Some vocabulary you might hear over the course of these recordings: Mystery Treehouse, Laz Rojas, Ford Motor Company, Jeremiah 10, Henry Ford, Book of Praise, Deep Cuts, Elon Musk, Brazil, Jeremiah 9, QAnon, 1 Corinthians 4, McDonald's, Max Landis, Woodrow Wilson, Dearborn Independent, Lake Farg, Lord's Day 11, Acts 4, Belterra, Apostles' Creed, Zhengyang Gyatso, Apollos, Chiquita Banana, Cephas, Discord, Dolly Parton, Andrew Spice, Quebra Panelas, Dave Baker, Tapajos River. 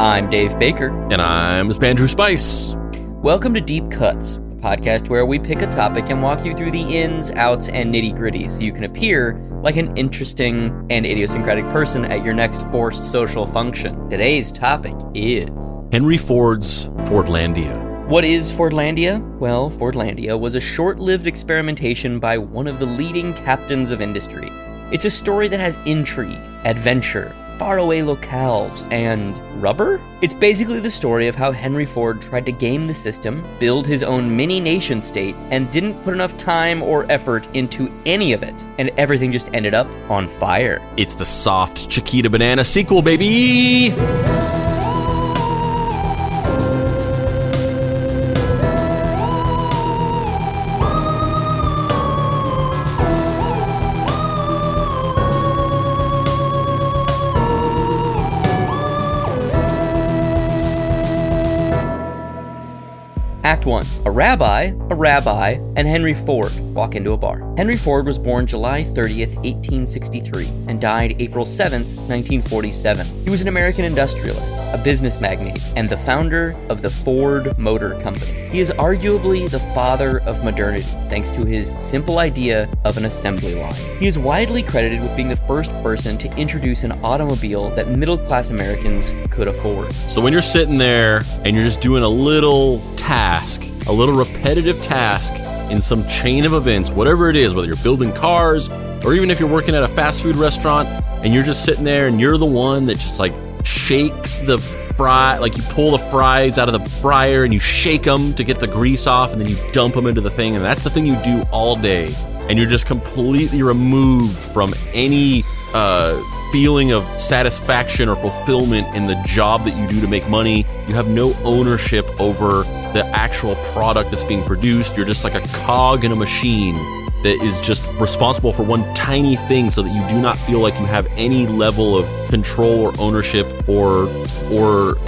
I'm Dave Baker. And I'm Andrew Spice. Welcome to Deep Cuts, a podcast where we pick a topic and walk you through the ins, outs, and nitty-gritty so you can appear like an interesting and idiosyncratic person at your next forced social function. Today's topic is Henry Ford's Fordlandia. What is Fordlandia? Well, Fordlandia was a short-lived experimentation by one of the leading captains of industry. It's a story that has intrigue, adventure, faraway locales, and rubber? It's basically the story of how Henry Ford tried to game the system, build his own mini nation state, and didn't put enough time or effort into any of it, and everything just ended up on fire. It's the soft Chiquita Banana sequel, baby! Act 1. A rabbi, and Henry Ford walk into a bar. Henry Ford was born July 30th, 1863, and died April 7th, 1947. He was an American industrialist, a business magnate, and the founder of the Ford Motor Company. He is arguably the father of modernity, thanks to his simple idea of an assembly line. He is widely credited with being the first person to introduce an automobile that middle-class Americans could afford. So when you're sitting there and you're just doing a little repetitive task in some chain of events, whatever it is, whether you're building cars or even if you're working at a fast food restaurant and you're just sitting there and you're the one that just like shakes the fry, like you pull the fries out of the fryer and you shake them to get the grease off and then you dump them into the thing, and that's the thing you do all day, and you're just completely removed from any feeling of satisfaction or fulfillment in the job that you do to make money. You have no ownership over the actual product that's being produced. You're just like a cog in a machine that is just responsible for one tiny thing, so that you do not feel like you have any level of control or ownership or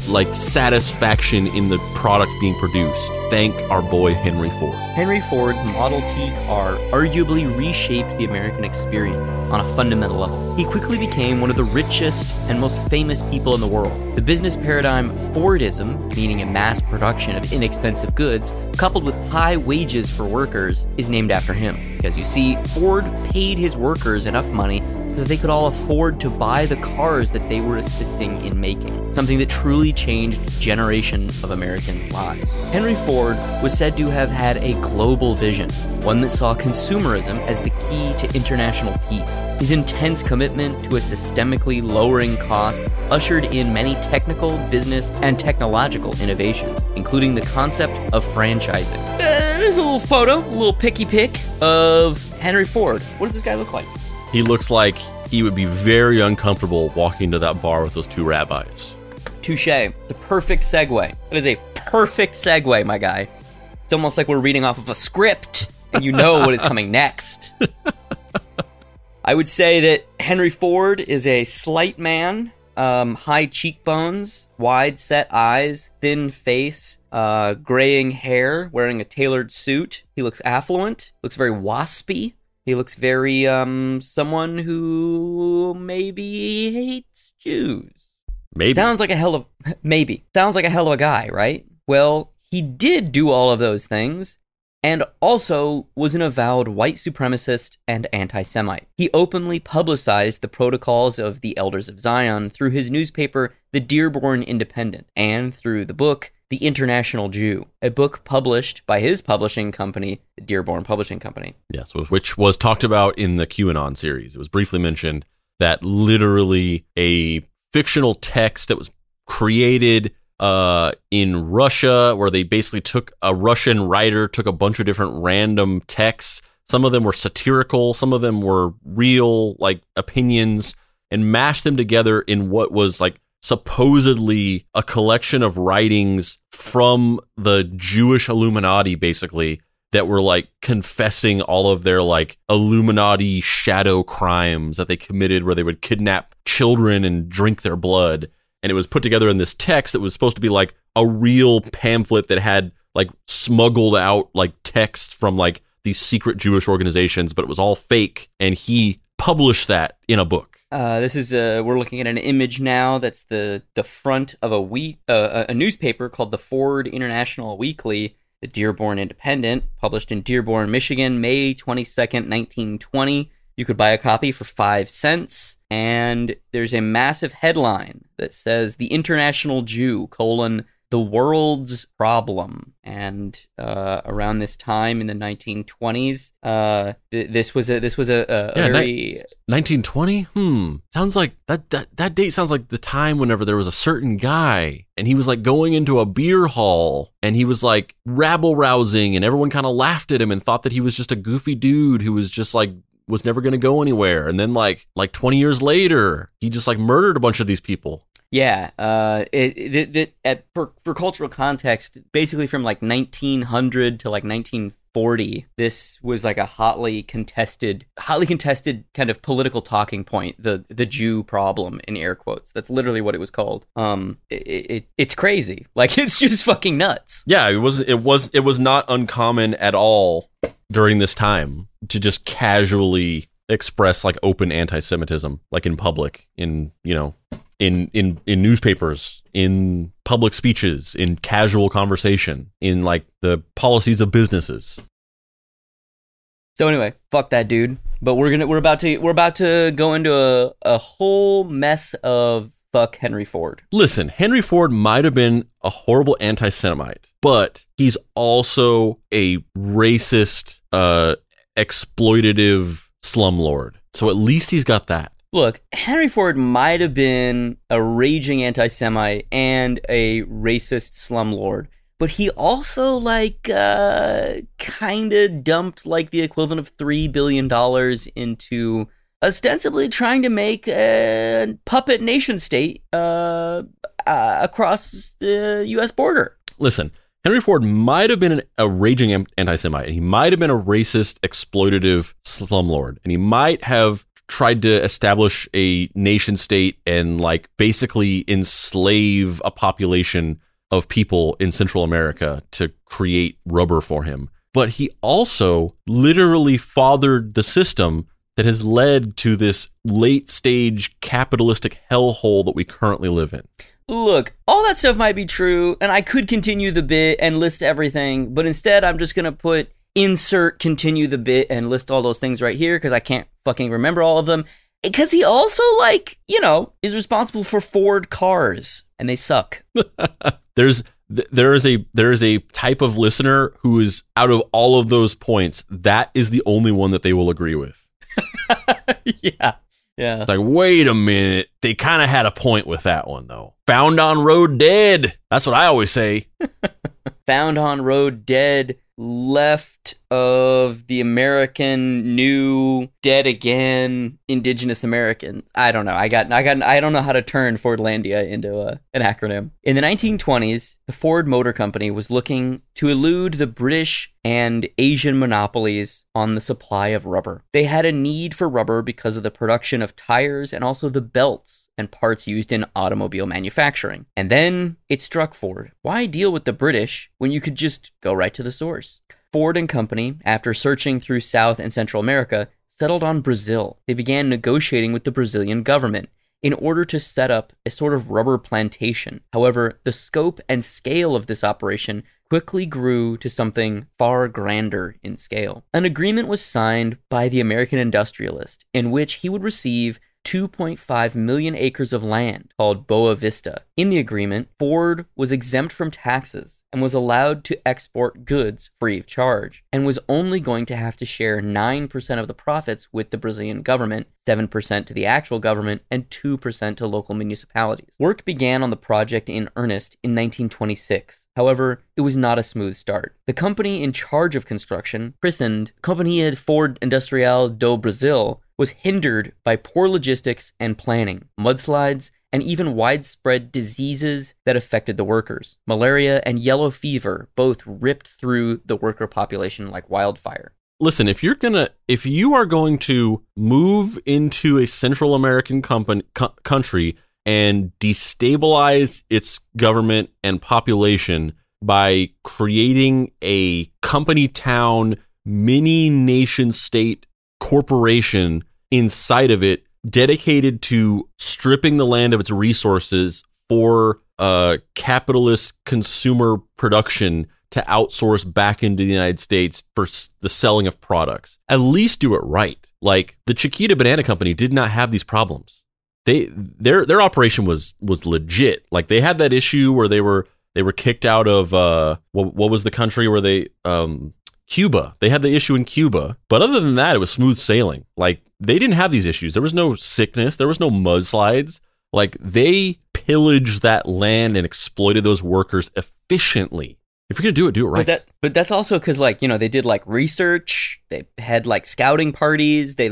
like satisfaction in the product being produced. Thank our boy Henry Ford. Henry Ford's Model T car arguably reshaped the American experience on a fundamental level. He quickly became one of the richest and most famous people in the world. The business paradigm Fordism, meaning a mass production of inexpensive goods, coupled with high wages for workers, is named after him. Because you see, Ford paid his workers enough money that they could all afford to buy the cars that they were assisting in making, something that truly changed a generation of Americans' lives. Henry Ford was said to have had a global vision, one that saw consumerism as the key to international peace. His intense commitment to a systemically lowering costs ushered in many technical, business, and technological innovations, including the concept of franchising. There's a little photo, a little picky pic of Henry Ford. What does this guy look like? He looks like he would be very uncomfortable walking to that bar with those two rabbis. Touche. The perfect segue. That is a perfect segue, my guy. It's almost like we're reading off of a script, and you know what is coming next. I would say that Henry Ford is a slight man, high cheekbones, wide-set eyes, thin face, graying hair, wearing a tailored suit. He looks affluent, looks very waspy. He looks very, someone who maybe hates Jews. Maybe. Sounds like a hell of a guy, right? Well, he did do all of those things, and also was an avowed white supremacist and anti-Semite. He openly publicized the protocols of the Elders of Zion through his newspaper, The Dearborn Independent, and through the book, The International Jew, a book published by his publishing company, the Dearborn Publishing Company. Yes, which was talked about in the QAnon series. It was briefly mentioned that literally a fictional text that was created in Russia, where they basically took a bunch of different random texts. Some of them were satirical, some of them were real, like opinions, and mashed them together in what was like supposedly a collection of writings from the Jewish Illuminati, basically, that were like confessing all of their like Illuminati shadow crimes that they committed, where they would kidnap children and drink their blood. And it was put together in this text that was supposed to be like a real pamphlet that had like smuggled out like text from like these secret Jewish organizations, but it was all fake. And he publish that in a book? This is we're looking at an image now that's the front of a newspaper called the Ford International Weekly, the Dearborn Independent, published in Dearborn, Michigan, May 22nd, 1920. You could buy a copy for 5 cents, and there's a massive headline that says, "The International Jew, the world's problem." And around this time in the 1920s, this was a very 1920. Sounds like that date sounds like the time whenever there was a certain guy, and he was like going into a beer hall, and he was like rabble rousing, and everyone kind of laughed at him and thought that he was just a goofy dude who was just like was never going to go anywhere. And then like 20 years later, he just like murdered a bunch of these people. Yeah, for cultural context, basically from like 1900 to like 1940, this was like a hotly contested kind of political talking point. The Jew problem, in air quotes. That's literally what it was called. It's crazy. Like, it's just fucking nuts. Yeah, it was not uncommon at all during this time to just casually express like open anti-Semitism, like in public, in newspapers, in public speeches, in casual conversation, in like the policies of businesses. So anyway, fuck that dude. But we're about to go into a whole mess of fuck Henry Ford. Listen, Henry Ford might have been a horrible anti-Semite, but he's also a racist, exploitative slumlord. So at least he's got that. Look, Henry Ford might have been a raging anti-Semite and a racist slumlord, but he also, like, kind of dumped, like, the equivalent of $3 billion into ostensibly trying to make a puppet nation state across the U.S. border. Listen, Henry Ford might have been a raging anti-Semite, and he might have been a racist, exploitative slumlord, and he might have tried to establish a nation state and like basically enslave a population of people in Central America to create rubber for him. But he also literally fathered the system that has led to this late stage capitalistic hellhole that we currently live in. Look, all that stuff might be true, and I could continue the bit and list everything, but instead I'm just going to put insert continue the bit and list all those things right here because I can't fucking remember all of them, because he also, like, you know, is responsible for Ford cars, and they suck. there is a type of listener who is, out of all of those points, that is the only one that they will agree with. yeah, it's like, wait a minute, they kind of had a point with that one though. Found on road dead, that's what I always say. Found on road dead, left of the American, new, dead again, indigenous Americans. I don't know. I don't know how to turn Fordlandia into an acronym. In the 1920s, the Ford Motor Company was looking to elude the British and Asian monopolies on the supply of rubber. They had a need for rubber because of the production of tires and also the belts and parts used in automobile manufacturing. And then it struck Ford. Why deal with the British when you could just go right to the source? Ford and Company, after searching through South and Central America, settled on Brazil. They began negotiating with the Brazilian government in order to set up a sort of rubber plantation. However, the scope and scale of this operation quickly grew to something far grander in scale. An agreement was signed by the American industrialist in which he would receive 2.5 million acres of land called Boa Vista. In the agreement, Ford was exempt from taxes and was allowed to export goods free of charge, and was only going to have to share 9% of the profits with the Brazilian government, 7% to the actual government, and 2% to local municipalities. Work began on the project in earnest in 1926. However, it was not a smooth start. The company in charge of construction, christened Companhia Ford Industrial do Brasil, was hindered by poor logistics and planning, mudslides, and even widespread diseases that affected the workers. Malaria and yellow fever both ripped through the worker population like wildfire. Listen, if you are going to move into a Central American country and destabilize its government and population by creating a company town, mini nation state corporation inside of it dedicated to stripping the land of its resources for capitalist consumer production to outsource back into the United States for the selling of products. At least do it right. Like the Chiquita Banana Company did not have these problems. Their operation was legit. Like they had that issue where they were kicked out of what was the country where they Cuba. They had the issue in Cuba, but other than that, it was smooth sailing. Like they didn't have these issues. There was no sickness. There was no mudslides. Like they pillaged that land and exploited those workers efficiently. If you're gonna do it right. But that's also because they did research. They had scouting parties. They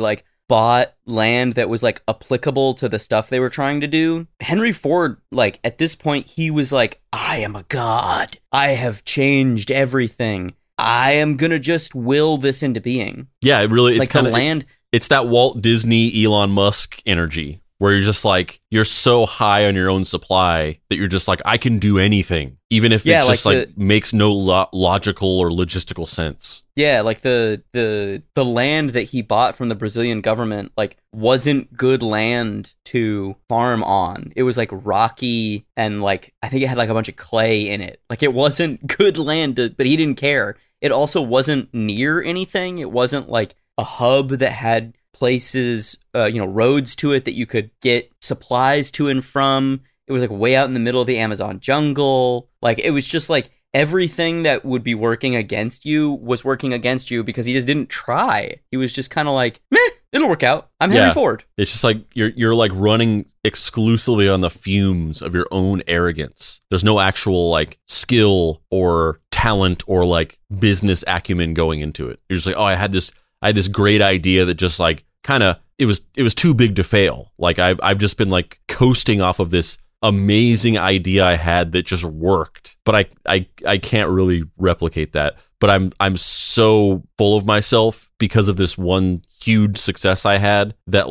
bought land that was applicable to the stuff they were trying to do. Henry Ford, at this point, he was I am a god. I have changed everything. I am going to just will this into being. Yeah, it really, it's kind of land. It's that Walt Disney, Elon Musk energy where you're just you're so high on your own supply that you're just I can do anything, even if it's just makes no logical or logistical sense. Yeah, the land that he bought from the Brazilian government wasn't good land to farm on. It was rocky and I think it had a bunch of clay in it. It wasn't good land but he didn't care. It also wasn't near anything. It wasn't a hub that had places, roads to it that you could get supplies to and from. It was way out in the middle of the Amazon jungle. It was just everything that would be working against you was working against you because he just didn't try. He was just kind of meh, it'll work out. I'm Henry Ford. It's just you're running exclusively on the fumes of your own arrogance. There's no actual skill or talent or business acumen going into it. You're just oh, I had this great idea that just it was too big to fail. I've just been coasting off of this amazing idea I had that just worked, but I can't really replicate that. But I'm so full of myself because of this one huge success I had that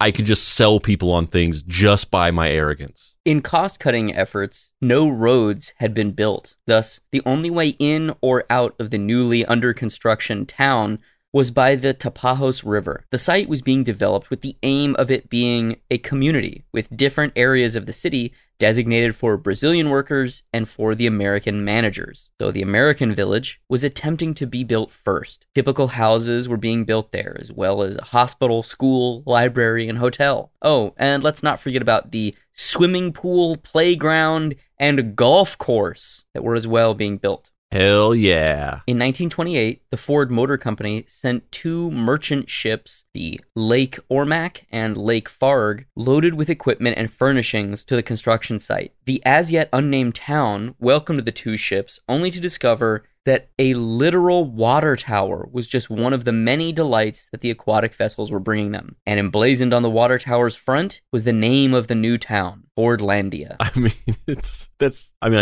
I could just sell people on things just by my arrogance. In cost-cutting efforts, no roads had been built. Thus, the only way in or out of the newly under construction town was by the Tapajos River. The site was being developed with the aim of it being a community, with different areas of the city designated for Brazilian workers and for the American managers. So the American village was attempting to be built first. Typical houses were being built there, as well as a hospital, school, library, and hotel. Oh, and let's not forget about the swimming pool, playground, and golf course that were as well being built. Hell yeah. In 1928, the Ford Motor Company sent two merchant ships, the Lake Ormac and Lake Farg, loaded with equipment and furnishings to the construction site. The as yet unnamed town welcomed the two ships, only to discover that a literal water tower was just one of the many delights that the aquatic vessels were bringing them. And emblazoned on the water tower's front was the name of the new town, Fordlandia. I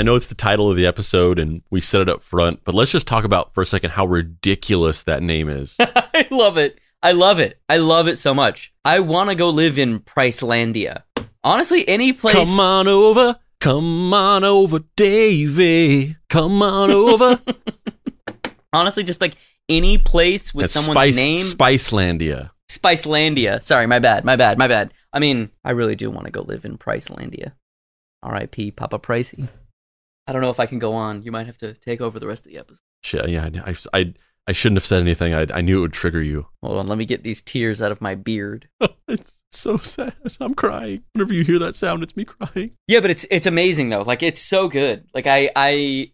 know it's the title of the episode and we set it up front, but let's just talk about for a second how ridiculous that name is. I love it. I love it. I love it so much. I want to go live in Pricelandia. Honestly, any place. Come on over. Come on over, Davey. Come on over. Honestly, just any place with someone's name. Spicelandia. Sorry, my bad. I mean, I really do want to go live in Pricelandia. R.I.P. Papa Pricey. I don't know if I can go on. You might have to take over the rest of the episode. Shit, yeah, I shouldn't have said anything. I knew it would trigger you. Hold on, let me get these tears out of my beard. It's so sad. I'm crying. Whenever you hear that sound, it's me crying. Yeah, but it's amazing though. It's so good. I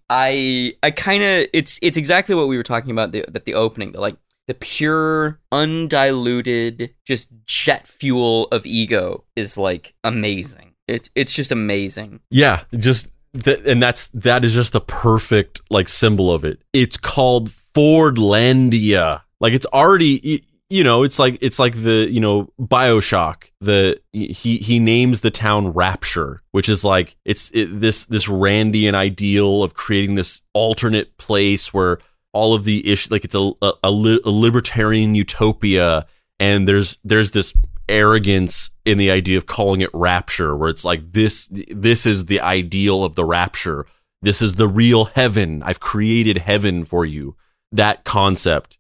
kind of it's exactly what we were talking about at the opening. The pure, undiluted, just jet fuel of ego is amazing. It's just amazing. Yeah, and that is just the perfect symbol of it. It's called Fordlandia. It's already, it's like the, BioShock, he names the town Rapture, which is this Randian ideal of creating this alternate place where all of the issues, it's a libertarian utopia. And there's this arrogance in the idea of calling it Rapture, where it's this is the ideal of the Rapture. This is the real heaven. I've created heaven for you. that concept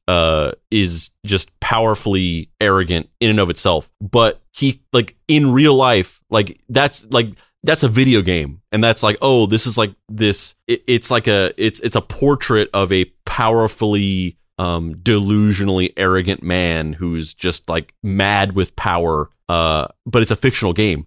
is just powerfully arrogant in and of itself. But he, like, in real life, that's a video game, and that's like, oh, this is like this. It's a portrait of a powerfully delusionally arrogant man who's just like mad with power. But it's a fictional game.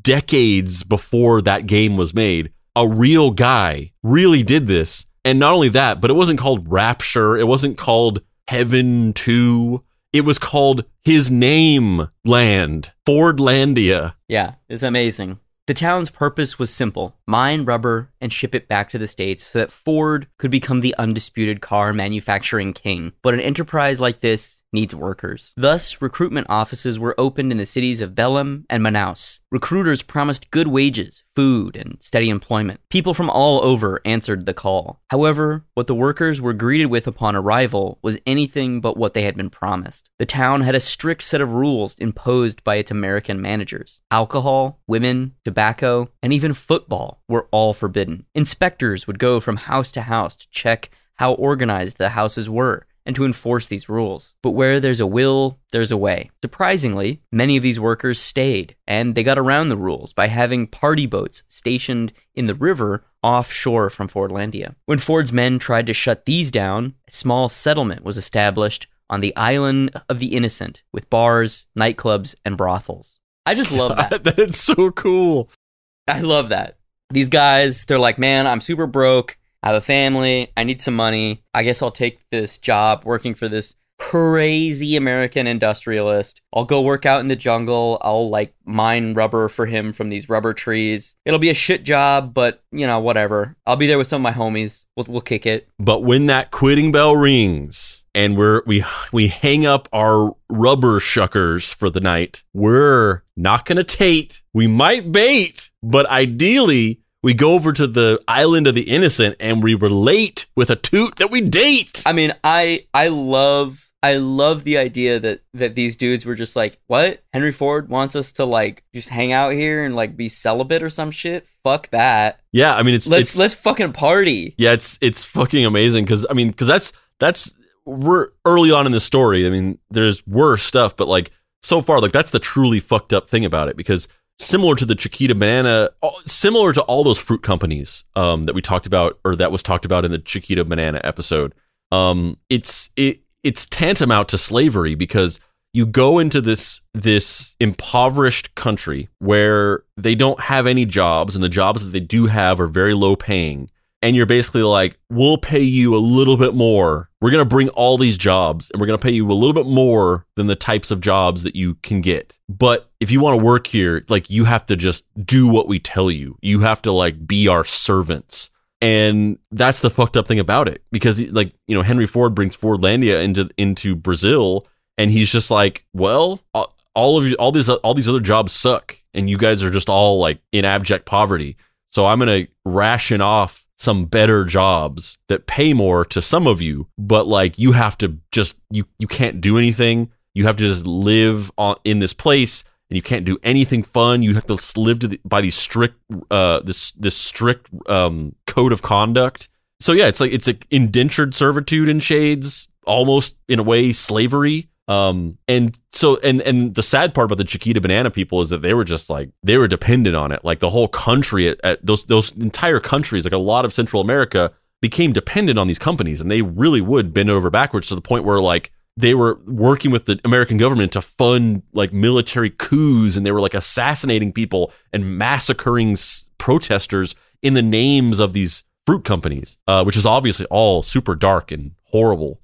Decades before that game was made, a real guy really did this, and not only that, but it wasn't called Rapture. It wasn't called Heaven 2. It was called his name land, Fordlandia. Yeah, it's amazing. The town's purpose was simple: mine rubber and ship it back to the States so that Ford could become the undisputed car manufacturing king. But an enterprise like this needs workers. Thus, recruitment offices were opened in the cities of Belém and Manaus. Recruiters promised good wages, food, and steady employment. People from all over answered the call. However, what the workers were greeted with upon arrival was anything but what they had been promised. The town had a strict set of rules imposed by its American managers. Alcohol, women, tobacco, and even football were all forbidden. Inspectors would go from house to house to check how organized the houses were and to enforce these rules. But where there's a will, there's a way. Surprisingly, many of these workers stayed, and they got around the rules by having party boats stationed in the river offshore from Fordlandia. When Ford's men tried to shut these down, a small settlement was established on the Island of the Innocent, with bars, nightclubs, and brothels. I just love that. That's so cool. I love that. These guys, they're like, man, I'm super broke. I have a family. I need some money. I guess I'll take this job working for this crazy American industrialist. I'll go work out in the jungle. I'll like mine rubber for him from these rubber trees. It'll be a shit job, but you know, whatever. I'll be there with some of my homies. We'll kick it. But when that quitting bell rings and we hang up our rubber shuckers for the night, we're not gonna tate. We might bait, but ideally, we go over to the Island of the Innocent and we relate with a toot that we date. I mean, I love the idea that these dudes were just like, what? Henry Ford wants us to like just hang out here and like be celibate or some shit? Fuck that. Yeah, I mean, let's fucking party. Yeah, it's fucking amazing because that's we're early on in the story. I mean, there's worse stuff, but like so far, like that's the truly fucked up thing about it, because similar to the Chiquita Banana, similar to all those fruit companies that we talked about, or that was talked about in the Chiquita Banana episode, it's tantamount to slavery, because you go into this impoverished country where they don't have any jobs, and the jobs that they do have are very low paying, and you're basically like, we'll pay you a little bit more. We're going to bring all these jobs and we're going to pay you a little bit more than the types of jobs that you can get. But if you want to work here, like, you have to just do what we tell you. You have to like be our servants. And that's the fucked up thing about it, because like, you know, Henry Ford brings Fordlandia into Brazil, and he's just like, well, all of you, all these other jobs suck, and you guys are just all like in abject poverty. So I'm going to ration off some better jobs that pay more to some of you, but like you have to just, you can't do anything. You have to just live in this place, and you can't do anything fun. You have to live by these strict this strict code of conduct. So yeah, it's like indentured servitude in shades, almost in a way slavery. And the sad part about the Chiquita Banana people is that they were just like, they were dependent on it. Like the whole country, at those entire countries, like a lot of Central America, became dependent on these companies, and they really would bend over backwards, to the point where like they were working with the American government to fund like military coups, and they were like assassinating people and massacring protesters in the names of these fruit companies, which is obviously all super dark and horrible.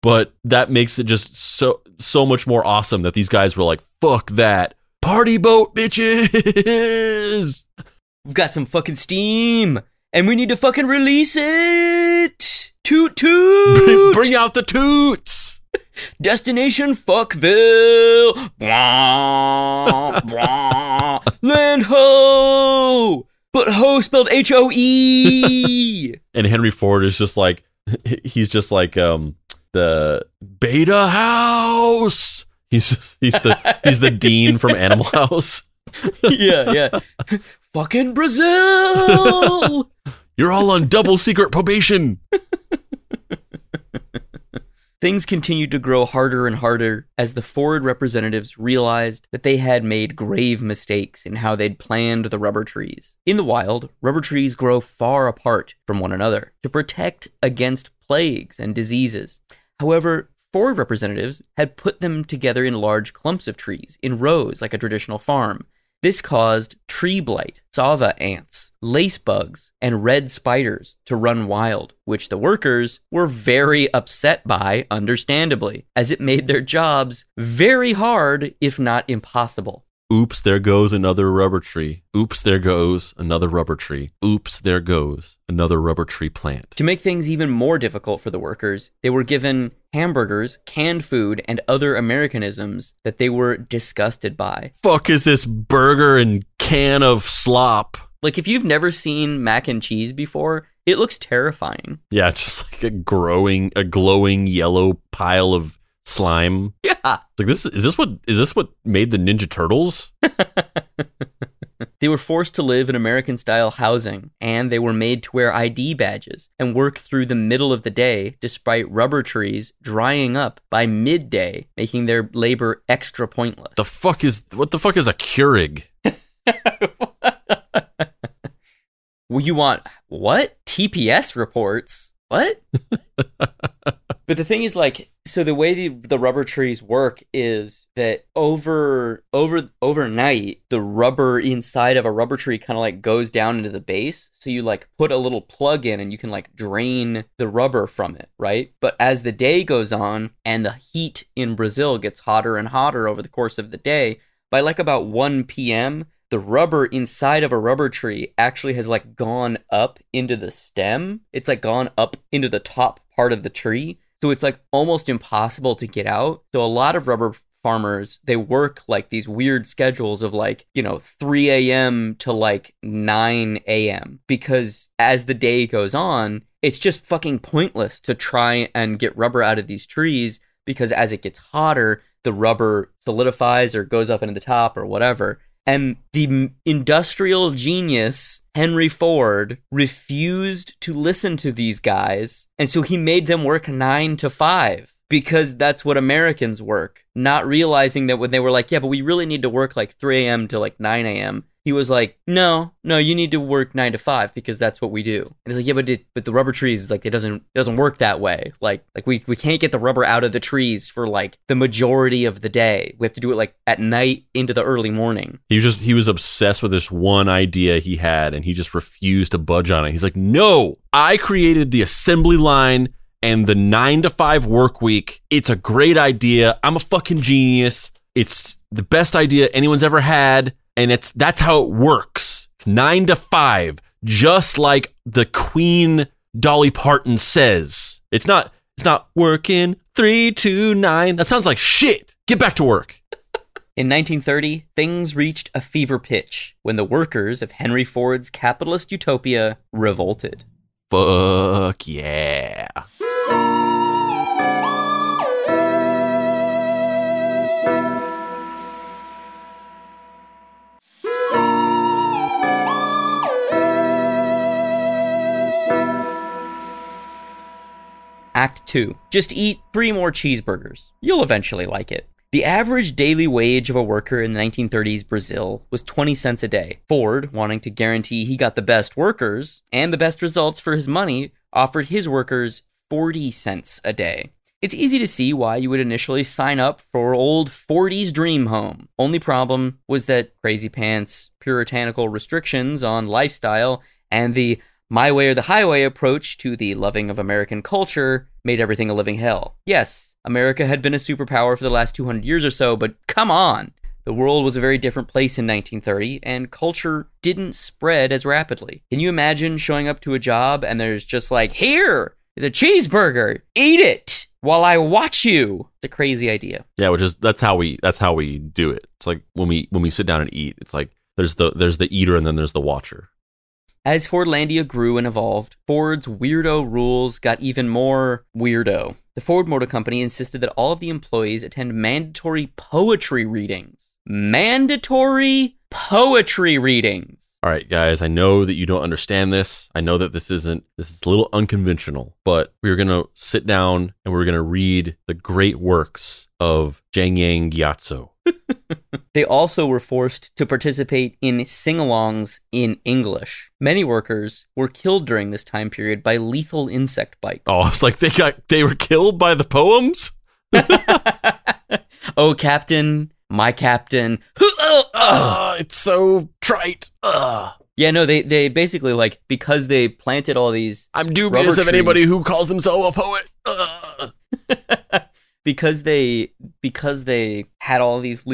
But that makes it just so much more awesome that these guys were like, fuck that. Party boat, bitches! We've got some fucking steam, and we need to fucking release it! Toot toot! Bring out the toots! Destination Fuckville! Blah, blah. Land ho! But ho spelled H-O-E! And Henry Ford is just like, he's just like, the Beta House. He's the dean from Animal House. yeah. Fucking Brazil. You're all on double secret probation. Things continued to grow harder and harder as the Ford representatives realized that they had made grave mistakes in how they'd planned the rubber trees. In the wild, rubber trees grow far apart from one another to protect against plagues and diseases. However, Ford representatives had put them together in large clumps of trees, in rows like a traditional farm. This caused tree blight, sava ants, lace bugs, and red spiders to run wild, which the workers were very upset by, understandably, as it made their jobs very hard, if not impossible. Oops, there goes another rubber tree. Oops, there goes another rubber tree. Oops, there goes another rubber tree plant. To make things even more difficult for the workers, they were given hamburgers, canned food, and other Americanisms that they were disgusted by. Fuck is this burger and can of slop? Like, if you've never seen mac and cheese before, it looks terrifying. Yeah, it's just like a glowing yellow pile of slime. Yeah. It's like, is this what made the Ninja Turtles? They were forced to live in American-style housing, and they were made to wear ID badges and work through the middle of the day, despite rubber trees drying up by midday, making their labor extra pointless. What the fuck is a Keurig? Well, you want what? TPS reports? What? But the thing is, like, so the way the rubber trees work is that overnight, the rubber inside of a rubber tree kind of like goes down into the base. So you like put a little plug in and you can like drain the rubber from it, right? But as the day goes on and the heat in Brazil gets hotter and hotter over the course of the day, by like about 1 p.m., the rubber inside of a rubber tree actually has like gone up into the stem. It's like gone up into the top part of the tree. So it's like almost impossible to get out. So a lot of rubber farmers, they work like these weird schedules of like, 3 a.m. to like 9 a.m. because as the day goes on, it's just fucking pointless to try and get rubber out of these trees because as it gets hotter, the rubber solidifies or goes up into the top or whatever. And the industrial genius, Henry Ford, refused to listen to these guys. And so he made them work 9 to 5 because that's what Americans work. Not realizing that when they were like, yeah, but we really need to work like 3 a.m. to like 9 a.m. He was like, no, you need to work 9 to 5 because that's what we do. And it's like, yeah, but the rubber trees, like, it doesn't work that way. Like we can't get the rubber out of the trees for like the majority of the day. We have to do it like at night into the early morning. He was obsessed with this one idea he had, and he just refused to budge on it. He's like, no, I created the assembly line and the 9 to 5 work week. It's a great idea. I'm a fucking genius. It's the best idea anyone's ever had. And that's how it works. It's 9 to 5, just like the Queen Dolly Parton says. It's not working 3 to 9. That sounds like shit. Get back to work. In 1930, things reached a fever pitch when the workers of Henry Ford's capitalist utopia revolted. Fuck yeah. Act 2. Just eat 3 more cheeseburgers. You'll eventually like it. The average daily wage of a worker in the 1930s Brazil was 20 cents a day. Ford, wanting to guarantee he got the best workers and the best results for his money, offered his workers 40 cents a day. It's easy to see why you would initially sign up for old 40's dream home. Only problem was that crazy pants, puritanical restrictions on lifestyle, and the my way or the highway approach to the loving of American culture made everything a living hell. Yes, America had been a superpower for the last 200 years or so, but come on! The world was a very different place in 1930, and culture didn't spread as rapidly. Can you imagine showing up to a job and there's just like, here is a cheeseburger, eat it while I watch you? It's a crazy idea. Yeah, that's how we do it. It's like when we sit down and eat, it's like there's the eater and then there's the watcher. As Fordlandia grew and evolved, Ford's weirdo rules got even more weirdo. The Ford Motor Company insisted that all of the employees attend mandatory poetry readings. Mandatory poetry readings. All right, guys, I know that you don't understand this. I know that this is a little unconventional, but we're going to sit down and we're going to read the great works of Zhengyang Gyatso. They also were forced to participate in sing-alongs in English. Many workers were killed during this time period by lethal insect bites. Oh, it's like they were killed by the poems? Oh, Captain, my Captain. It's so trite. Yeah, no, they basically, like, because they planted all these... I'm dubious of anybody who calls themselves a poet. Because they had all these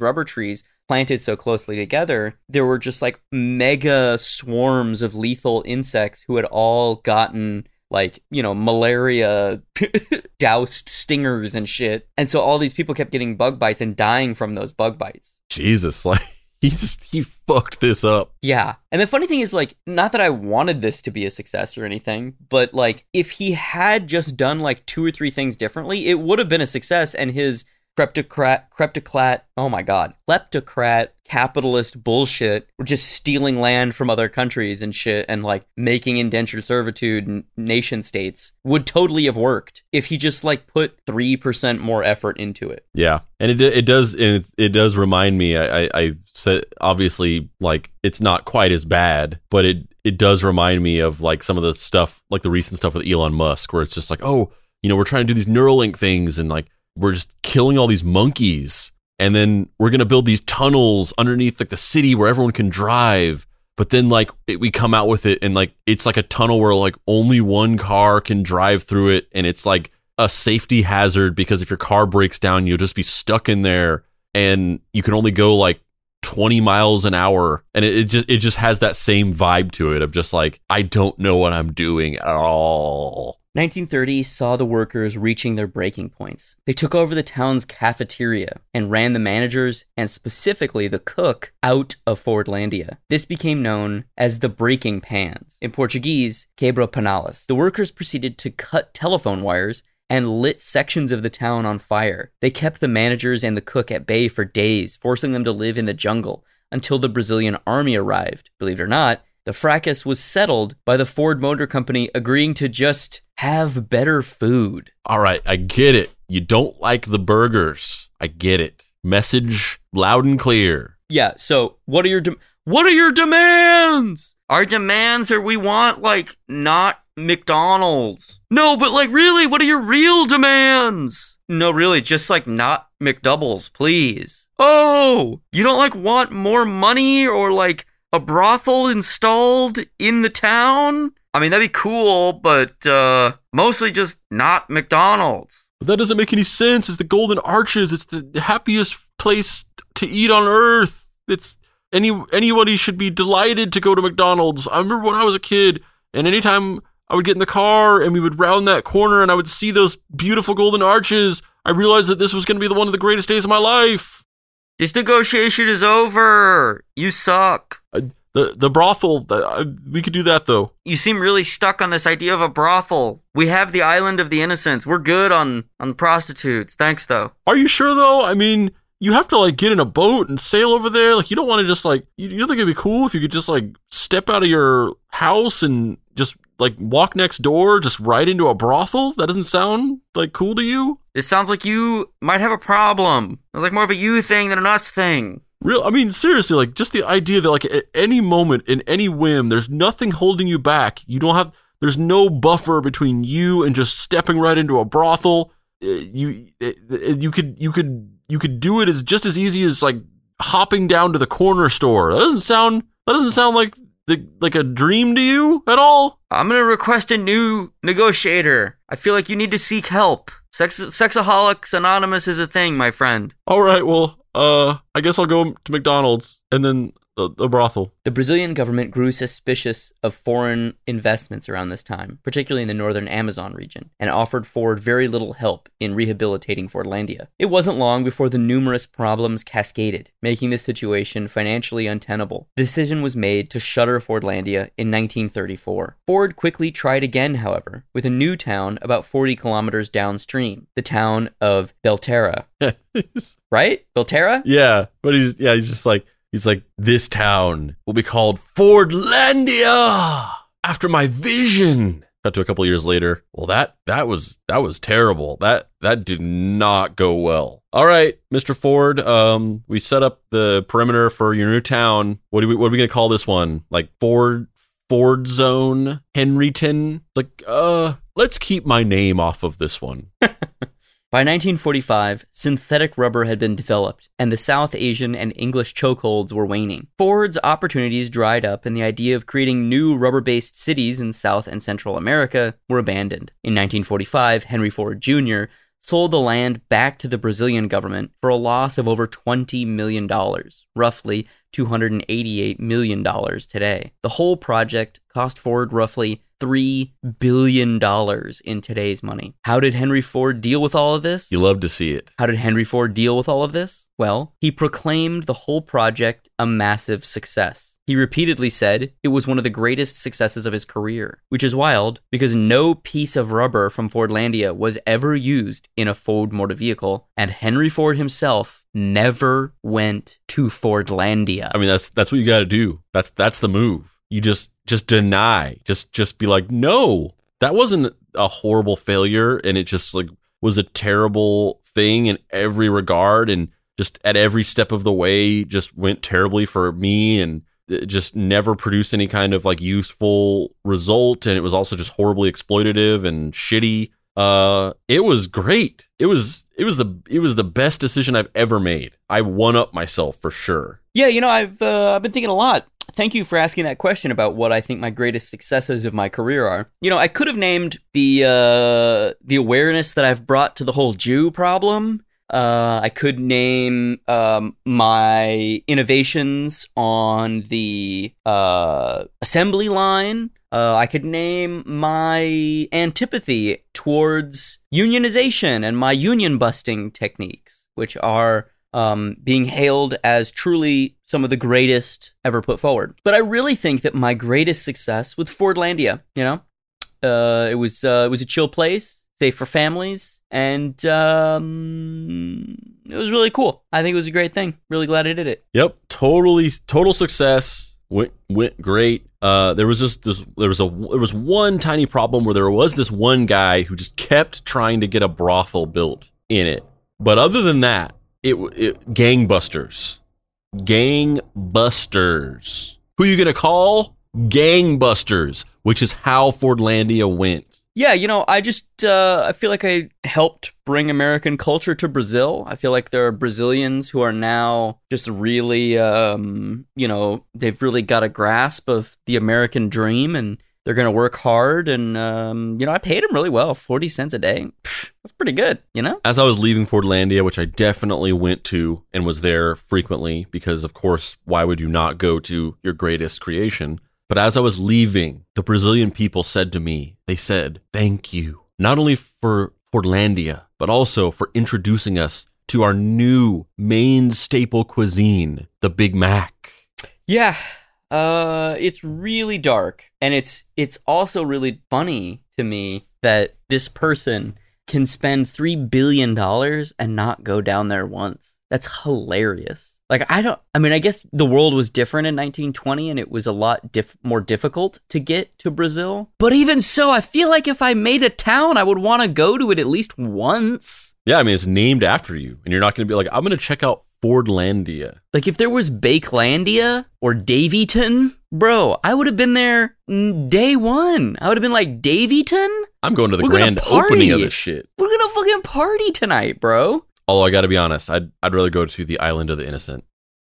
rubber trees planted so closely together, there were just like mega swarms of lethal insects who had all gotten like, you know, malaria doused stingers and shit. And so all these people kept getting bug bites and dying from those bug bites. Jesus, like he fucked this up. Yeah. And the funny thing is, like, not that I wanted this to be a success or anything, but, like, if he had just done, like, 2 or 3 things differently, it would have been a success, and his kleptocrat capitalist bullshit were just stealing land from other countries and shit and, like, making indentured servitude and nation states would totally have worked if he just, like, put 3% more effort into it. Yeah. And it does remind me, I said, obviously, like, it's not quite as bad, but it does remind me of, like, some of the stuff, like the recent stuff with Elon Musk, where it's just like, oh, you know, we're trying to do these Neuralink things and, like, we're just killing all these monkeys, and then we're going to build these tunnels underneath, like, the city where everyone can drive. But then, like, we come out with it, and, like, it's like a tunnel where, like, only one car can drive through it. And it's like a safety hazard because if your car breaks down, you'll just be stuck in there, and you can only go like 20 miles an hour. And it just has that same vibe to it of just like, I don't know what I'm doing at all. 1930 saw the workers reaching their breaking points. They took over the town's cafeteria and ran the managers, and specifically the cook, out of Fordlandia. This became known as the breaking pans. In Portuguese, Quebra Panelas. The workers proceeded to cut telephone wires and lit sections of the town on fire. They kept the managers and the cook at bay for days, forcing them to live in the jungle until the Brazilian army arrived. Believe it or not, the fracas was settled by the Ford Motor Company agreeing to just have better food. All right, I get it. You don't like the burgers. I get it. Message loud and clear. Yeah, so what are your demands? Our demands are we want, like, not McDonald's. No, but, like, really, what are your real demands? No, really, just, like, not McDoubles, please. Oh, you don't, like, want more money or, like, a brothel installed in the town? I mean, that'd be cool, but mostly just not McDonald's. That doesn't make any sense. It's the Golden Arches. It's the happiest place to eat on Earth. It's anybody should be delighted to go to McDonald's. I remember when I was a kid, and anytime I would get in the car and we would round that corner and I would see those beautiful Golden Arches, I realized that this was going to be one of the greatest days of my life. This negotiation is over. You suck. The brothel, we could do that, though. You seem really stuck on this idea of a brothel. We have the Island of the Innocents. We're good on prostitutes. Thanks, though. Are you sure, though? I mean, you have to, like, get in a boat and sail over there. Like, you don't want to just, like, you think it'd be cool if you could just, like, step out of your house and just, like, walk next door, just right into a brothel? That doesn't sound, like, cool to you? It sounds like you might have a problem. It's like more of a you thing than an us thing. Real, I mean, seriously, like, just the idea that, like, at any moment, in any whim, there's nothing holding you back. You don't have, there's no buffer between you and just stepping right into a brothel. You could do it as just as easy as, like, hopping down to the corner store. That doesn't sound like a dream to you at all. I'm gonna request a new negotiator. I feel like you need to seek help. Sexaholics Anonymous is a thing, my friend. All right, well, I guess I'll go to McDonald's and then a brothel. The Brazilian government grew suspicious of foreign investments around this time, particularly in the northern Amazon region, and offered Ford very little help in rehabilitating Fordlandia. It wasn't long before the numerous problems cascaded, making the situation financially untenable. The decision was made to shutter Fordlandia in 1934. Ford quickly tried again, however, with a new town about 40 kilometers downstream, the town of Belterra. Right? Belterra? Yeah, but he's just like, He's like, this town will be called Fordlandia after my vision. Cut to a couple years later. Well, that was terrible. That did not go well. All right, Mr. Ford, we set up the perimeter for your new town. What are we going to call this one? Like Ford Zone, Henryton? Like, let's keep my name off of this one. By 1945, synthetic rubber had been developed, and the South Asian and English chokeholds were waning. Ford's opportunities dried up, and the idea of creating new rubber-based cities in South and Central America were abandoned. In 1945, Henry Ford Jr. sold the land back to the Brazilian government for a loss of over $20 million, roughly $288 million today. The whole project cost Ford roughly $3 billion in today's money. How did Henry Ford deal with all of this? You love to see it. How did Henry Ford deal with all of this? Well, he proclaimed the whole project a massive success. He repeatedly said it was one of the greatest successes of his career, which is wild because no piece of rubber from Fordlandia was ever used in a Ford motor vehicle, and Henry Ford himself never went to Fordlandia. I mean, that's what you got to do. That's the move. You just deny, just be like, no, that wasn't a horrible failure. And it just like was a terrible thing in every regard. And just at every step of the way just went terribly for me and just never produced any kind of like useful result. And it was also just horribly exploitative and shitty. It was great. It was the best decision I've ever made. I won up myself for sure. Yeah. You know, I've been thinking a lot. Thank you for asking that question about what I think my greatest successes of my career are. You know, I could have named the awareness that I've brought to the whole Jew problem. I could name my innovations on the assembly line. I could name my antipathy towards unionization and my union busting techniques, which are being hailed as truly some of the greatest ever put forward. But I really think that my greatest success with Fordlandia, you know, it was a chill place, safe for families, and it was really cool. I think it was a great thing. Really glad I did it. Yep, total success. Went great. There was one tiny problem where there was this one guy who just kept trying to get a brothel built in it. But other than that, it gangbusters. Who you gonna call? Gangbusters, which is how Fordlandia went. Yeah, you know, I just I feel like I helped bring American culture to Brazil. I feel like there are Brazilians who are now just really, you know, they've really got a grasp of the American dream, and they're gonna work hard. And you know, I paid them really well, 40 cents a day. Pfft. That's pretty good, you know? As I was leaving Fordlandia, which I definitely went to and was there frequently because, of course, why would you not go to your greatest creation? But as I was leaving, the Brazilian people said to me, they said, thank you, not only for Fordlandia, but also for introducing us to our new main staple cuisine, the Big Mac. Yeah, it's really dark. And it's also really funny to me that this person can spend $3 billion and not go down there once. That's hilarious. Like, I guess the world was different in 1920 and it was a lot more difficult to get to Brazil. But even so, I feel like if I made a town, I would want to go to it at least once. Yeah, I mean, it's named after you and you're not going to be like, I'm going to check out Fordlandia. Like if there was Bakelandia or Daveyton, bro, I would have been there day one. I would have been like, Daveyton? I'm going to the grand opening of this shit. We're going to fucking party tonight, bro. Although I got to be honest, I'd rather go to the Island of the Innocent,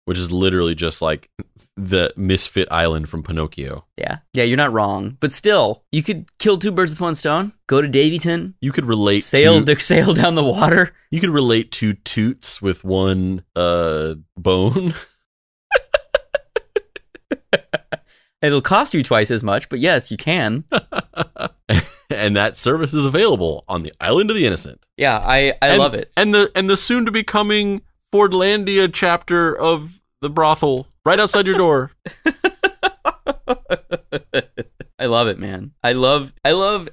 which is literally just like the misfit island from Pinocchio. Yeah. Yeah, you're not wrong. But still, you could kill two birds with one stone, go to Daveyton. You could relate sail down the water. You could relate to toots with one bone. It'll cost you twice as much, but yes, you can. And that service is available on the Island of the Innocent. Yeah, I love it. And the soon to be coming Fordlandia chapter of the brothel right outside your door. I love it, man. I love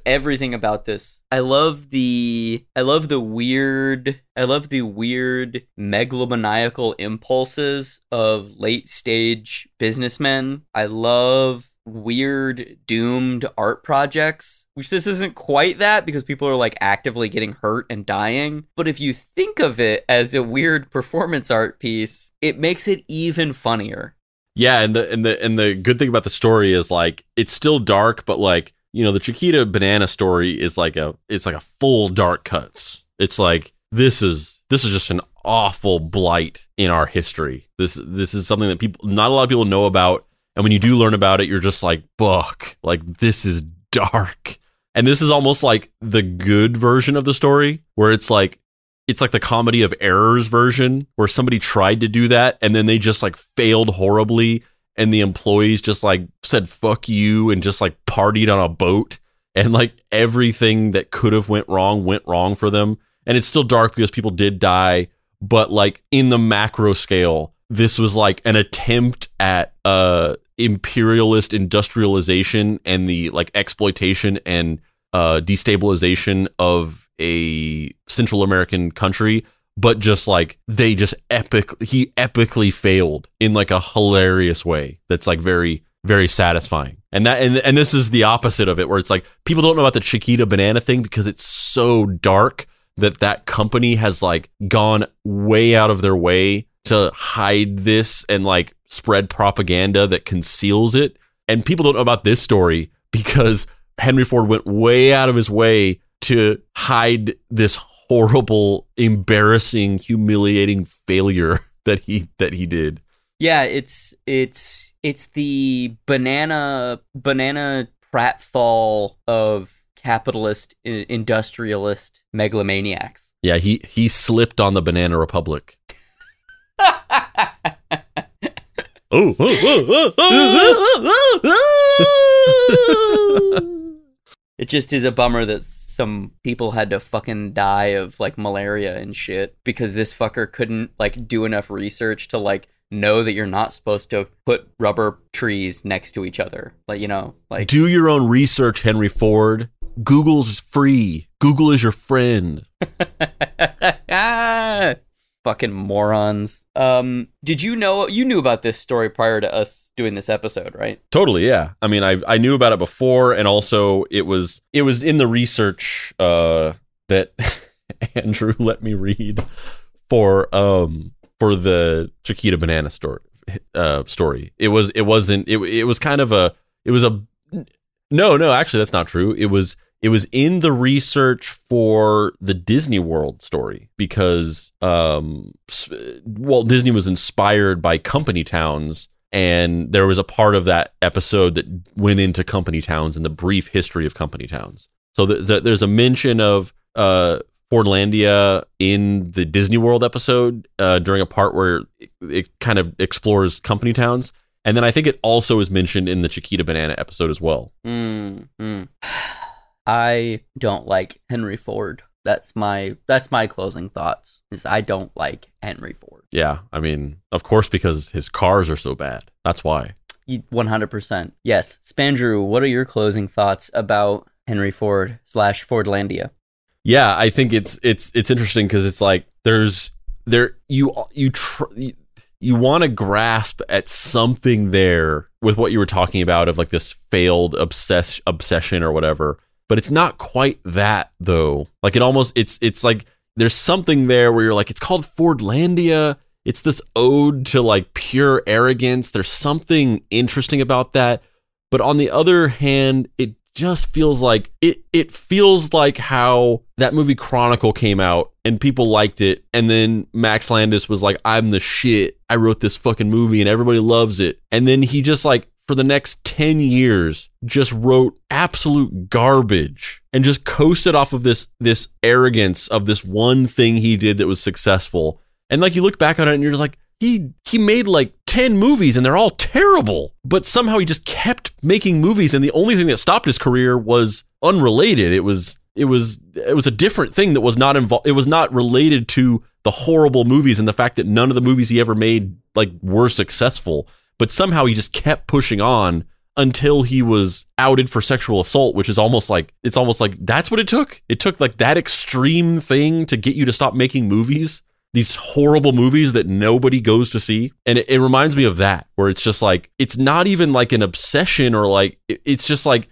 everything about this. I love the weird megalomaniacal impulses of late stage businessmen. I love weird doomed art projects, which this isn't quite that, because people are like actively getting hurt and dying. But if you think of it as a weird performance art piece, it makes it even funnier. Yeah, and the good thing about the story is like it's still dark, but like, you know, the Chiquita Banana story is like a full dark cuts. It's like this is just an awful blight in our history. This is something that people, not a lot of people know about. And when you do learn about it, you're just like, fuck, like this is dark. And this is almost like the good version of the story, where it's like the comedy of errors version, where somebody tried to do that and then they just like failed horribly. And the employees just like said, fuck you, and just like partied on a boat. And like everything that could have went wrong for them. And it's still dark because people did die. But like in the macro scale, this was like an attempt at imperialist industrialization and the like exploitation and destabilization of a Central American country. But just like he epically failed in like a hilarious way that's like very, very satisfying. And this is the opposite of it, where it's like people don't know about the Chiquita Banana thing because it's so dark that company has like gone way out of their way to hide this and like spread propaganda that conceals it. And people don't know about this story because Henry Ford went way out of his way to hide this horrible, embarrassing, humiliating failure that he did. Yeah, it's the banana pratfall of capitalist industrialist megalomaniacs. Yeah, he slipped on the Banana Republic. It just is a bummer that some people had to fucking die of like malaria and shit because this fucker couldn't like do enough research to like know that you're not supposed to put rubber trees next to each other. Like, you know, like, do your own research, Henry Ford. Google's free. Google is your friend. Fucking morons. You knew about this story prior to us doing this episode, right? Totally, yeah. I mean, I knew about it before, and also it was in the research that Andrew let me read for the Chiquita Banana story. Actually, that's not true. It was in the research for the Disney World story because Walt Disney was inspired by company towns, and there was a part of that episode that went into company towns and the brief history of company towns. So there's a mention of Fordlandia in the Disney World episode during a part where it kind of explores company towns. And then I think it also is mentioned in the Chiquita Banana episode as well. I don't like Henry Ford. That's my closing thoughts, is I don't like Henry Ford. Yeah, I mean, of course, because his cars are so bad. That's why. 100%. Yes. Spandrew, what are your closing thoughts about Henry Ford / Fordlandia? Yeah, I think it's interesting because it's like you want to grasp at something there with what you were talking about of like this failed obsession or whatever. But it's not quite that, though. Like, it's like there's something there where you're like, it's called Fordlandia. It's this ode to like pure arrogance. There's something interesting about that. But on the other hand, it just feels like it feels like how that movie Chronicle came out and people liked it. And then Max Landis was like, I'm the shit. I wrote this fucking movie and everybody loves it. And then he just like, for the next 10 years, just wrote absolute garbage and just coasted off of this arrogance of this one thing he did that was successful. And like, you look back on it and you're just like, he made like 10 movies and they're all terrible, but somehow he just kept making movies. And the only thing that stopped his career was unrelated. It was a different thing that was not involved. It was not related to the horrible movies and the fact that none of the movies he ever made like were successful. But somehow he just kept pushing on until he was outed for sexual assault, which is almost like, it's almost like that's what it took. It took like that extreme thing to get you to stop making movies, these horrible movies that nobody goes to see. And it reminds me of that, where it's just like, it's not even like an obsession or like, it's just like,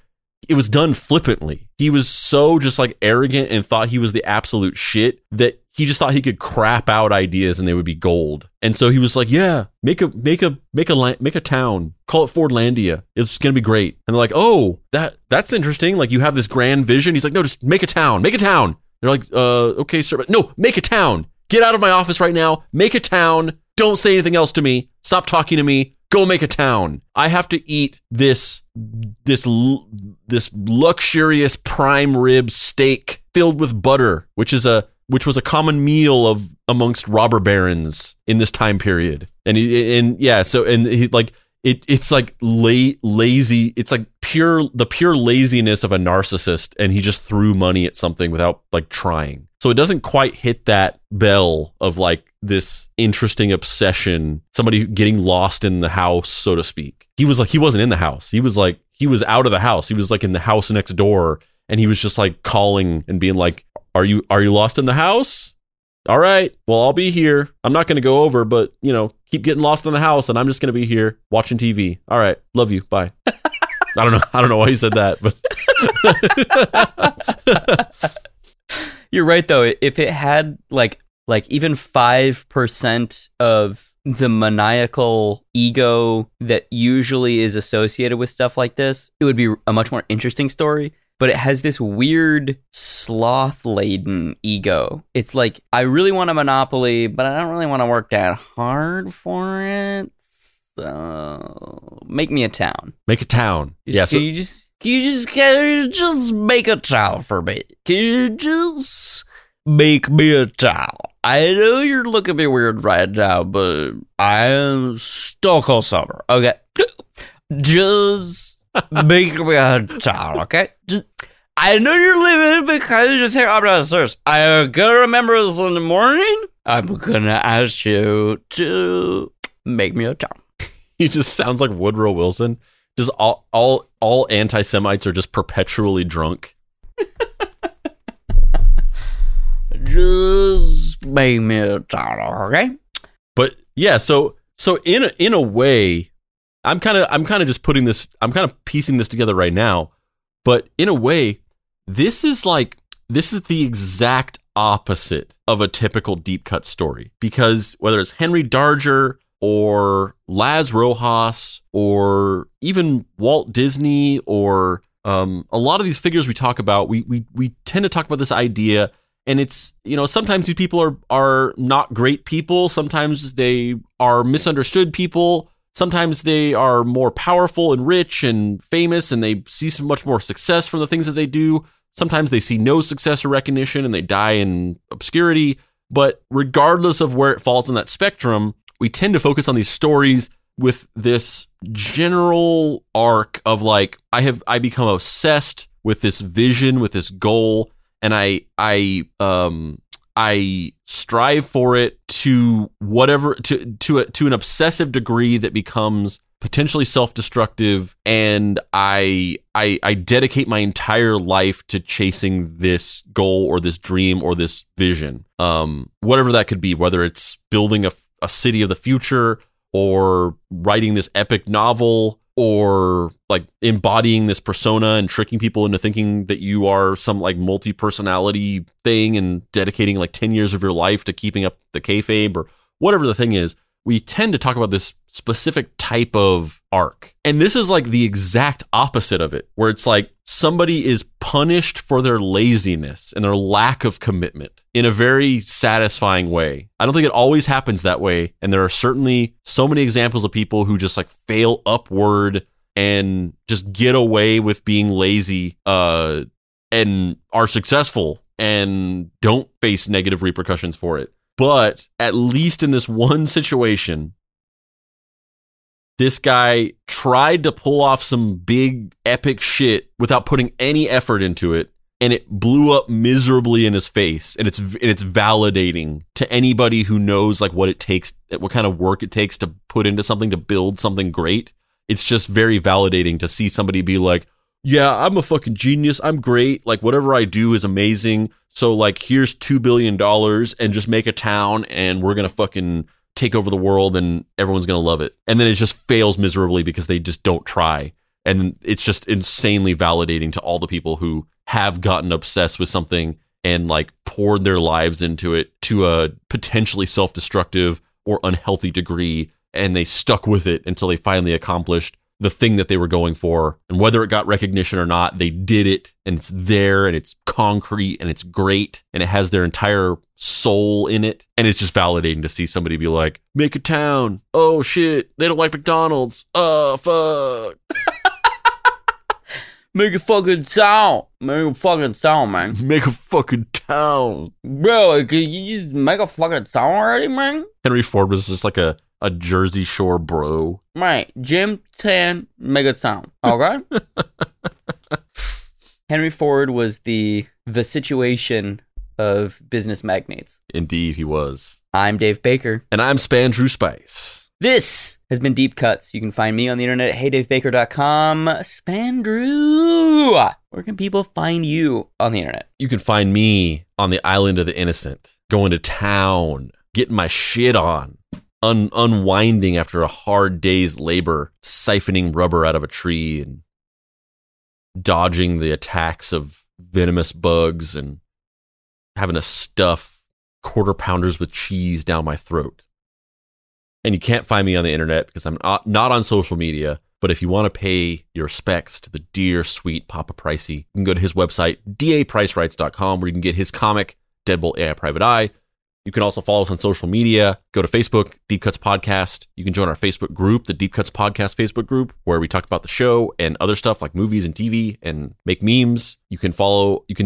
it was done flippantly. He was so just like arrogant and thought he was the absolute shit that he just thought he could crap out ideas and they would be gold. And so he was like, yeah, make a town, call it Fordlandia. It's going to be great. And they're like, oh, that's interesting. Like you have this grand vision. He's like, no, just make a town. They're like, okay, sir. But no, make a town. Get out of my office right now. Make a town. Don't say anything else to me. Stop talking to me. Go make a town. I have to eat this luxurious prime rib steak filled with butter, which was a common meal amongst robber barons in this time period. It's like lazy. It's like the pure laziness of a narcissist, and he just threw money at something without like trying. So it doesn't quite hit that bell of like this interesting obsession, somebody getting lost in the house, so to speak. He was like, he wasn't in the house. He was like, he was out of the house. He was like in the house next door, and he was just like calling and being like, are you lost in the house? All right, well, I'll be here. I'm not going to go over, but you know, keep getting lost in the house, and I'm just going to be here watching TV. All right, love you, bye. I don't know why he said that, but you're right though. If it had like even 5% of the maniacal ego that usually is associated with stuff like this, it would be a much more interesting story. But it has this weird sloth-laden ego. It's like, I really want a monopoly, but I don't really want to work that hard for it. So make me a town. Make a town. Yeah. Can you just make a town for me? Can you just make me a town? I know you're looking at me weird right now, but I am stuck all summer. Okay, just. Make me a town, okay? Just, I know you're leaving because you're just here. I'm not serious. I'm gonna remember this in the morning. I'm gonna ask you to make me a town. He just sounds like Woodrow Wilson. Just all anti-Semites are just perpetually drunk. Just make me a town, okay? But yeah, so in a way. I'm kind of piecing this together right now, but in a way, this is the exact opposite of a typical deep cut story, because whether it's Henry Darger or Laz Rojas or even Walt Disney or a lot of these figures we talk about, we tend to talk about this idea. And it's, you know, sometimes these people are not great people. Sometimes they are misunderstood people. Sometimes they are more powerful and rich and famous, and they see so much more success from the things that they do. Sometimes they see no success or recognition, and they die in obscurity. But regardless of where it falls in that spectrum, we tend to focus on these stories with this general arc of like, I become obsessed with this vision, with this goal, and I strive for it to whatever to an obsessive degree that becomes potentially self-destructive, and I dedicate my entire life to chasing this goal or this dream or this vision, whatever that could be, whether it's building a city of the future or writing this epic novel or like embodying this persona and tricking people into thinking that you are some like multi-personality thing and dedicating like 10 years of your life to keeping up the kayfabe or whatever the thing is. We tend to talk about this specific type of arc. And this is like the exact opposite of it, where it's like somebody is punished for their laziness and their lack of commitment in a very satisfying way. I don't think it always happens that way. And there are certainly so many examples of people who just like fail upward and just get away with being lazy and are successful and don't face negative repercussions for it. But at least in this one situation, this guy tried to pull off some big epic shit without putting any effort into it, and it blew up miserably in his face. And it's validating to anybody who knows like what it takes, what kind of work it takes to put into something to build something great. it's just very validating to see somebody be like, yeah, I'm a fucking genius. I'm great. Like, whatever I do is amazing. So, like, here's $2 billion and just make a town and we're going to fucking take over the world and everyone's going to love it. And then it just fails miserably because they just don't try. And it's just insanely validating to all the people who have gotten obsessed with something and, like, poured their lives into it to a potentially self-destructive or unhealthy degree. And they stuck with it until they finally accomplished the thing that they were going for, and whether it got recognition or not, they did it, and it's there, and it's concrete, and it's great, and it has their entire soul in it. And it's just validating to see somebody be like, make a town. Oh shit, they don't like McDonald's. Oh fuck. Make a fucking town. Make a fucking town, man. Make a fucking town. Bro, can you just make a fucking town already, man? Henry Ford was just like a Jersey Shore bro. Right. Jim Tan Megatown. Okay? Henry Ford was the situation of business magnates. Indeed, he was. I'm Dave Baker. And I'm Spandrew Spice. This has been Deep Cuts. You can find me on the internet at heydavebaker.com. Spandrew! Where can people find you on the internet? You can find me on the Island of the Innocent, going to town, getting my shit on. Unwinding after a hard day's labor, siphoning rubber out of a tree and dodging the attacks of venomous bugs and having to stuff quarter pounders with cheese down my throat. And you can't find me on the internet because I'm not on social media, but if you want to pay your respects to the dear, sweet Papa Pricey, you can go to his website, dapricewrites.com, where you can get his comic, Deadbolt AI Private Eye. You can also follow us on social media. Go to Facebook, Deep Cuts Podcast. You can join our Facebook group, the Deep Cuts Podcast Facebook group, where we talk about the show and other stuff like movies and TV and make memes. You can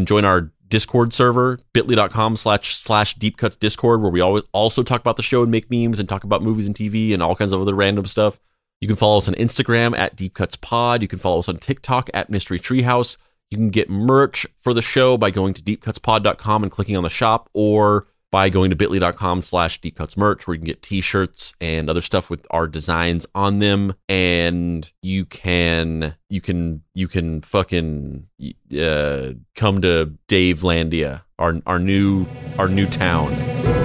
join our Discord server, bit.ly.com/Deep Cuts Discord, where we always also talk about the show and make memes and talk about movies and TV and all kinds of other random stuff. You can follow us on Instagram at Deep Cuts Pod. You can follow us on TikTok at Mystery Treehouse. You can get merch for the show by going to deepcutspod.com and clicking on the shop, or by going to bit.ly.com/deepcutsmerch, where you can get t-shirts and other stuff with our designs on them. And you can fucking come to Davelandia, our new town.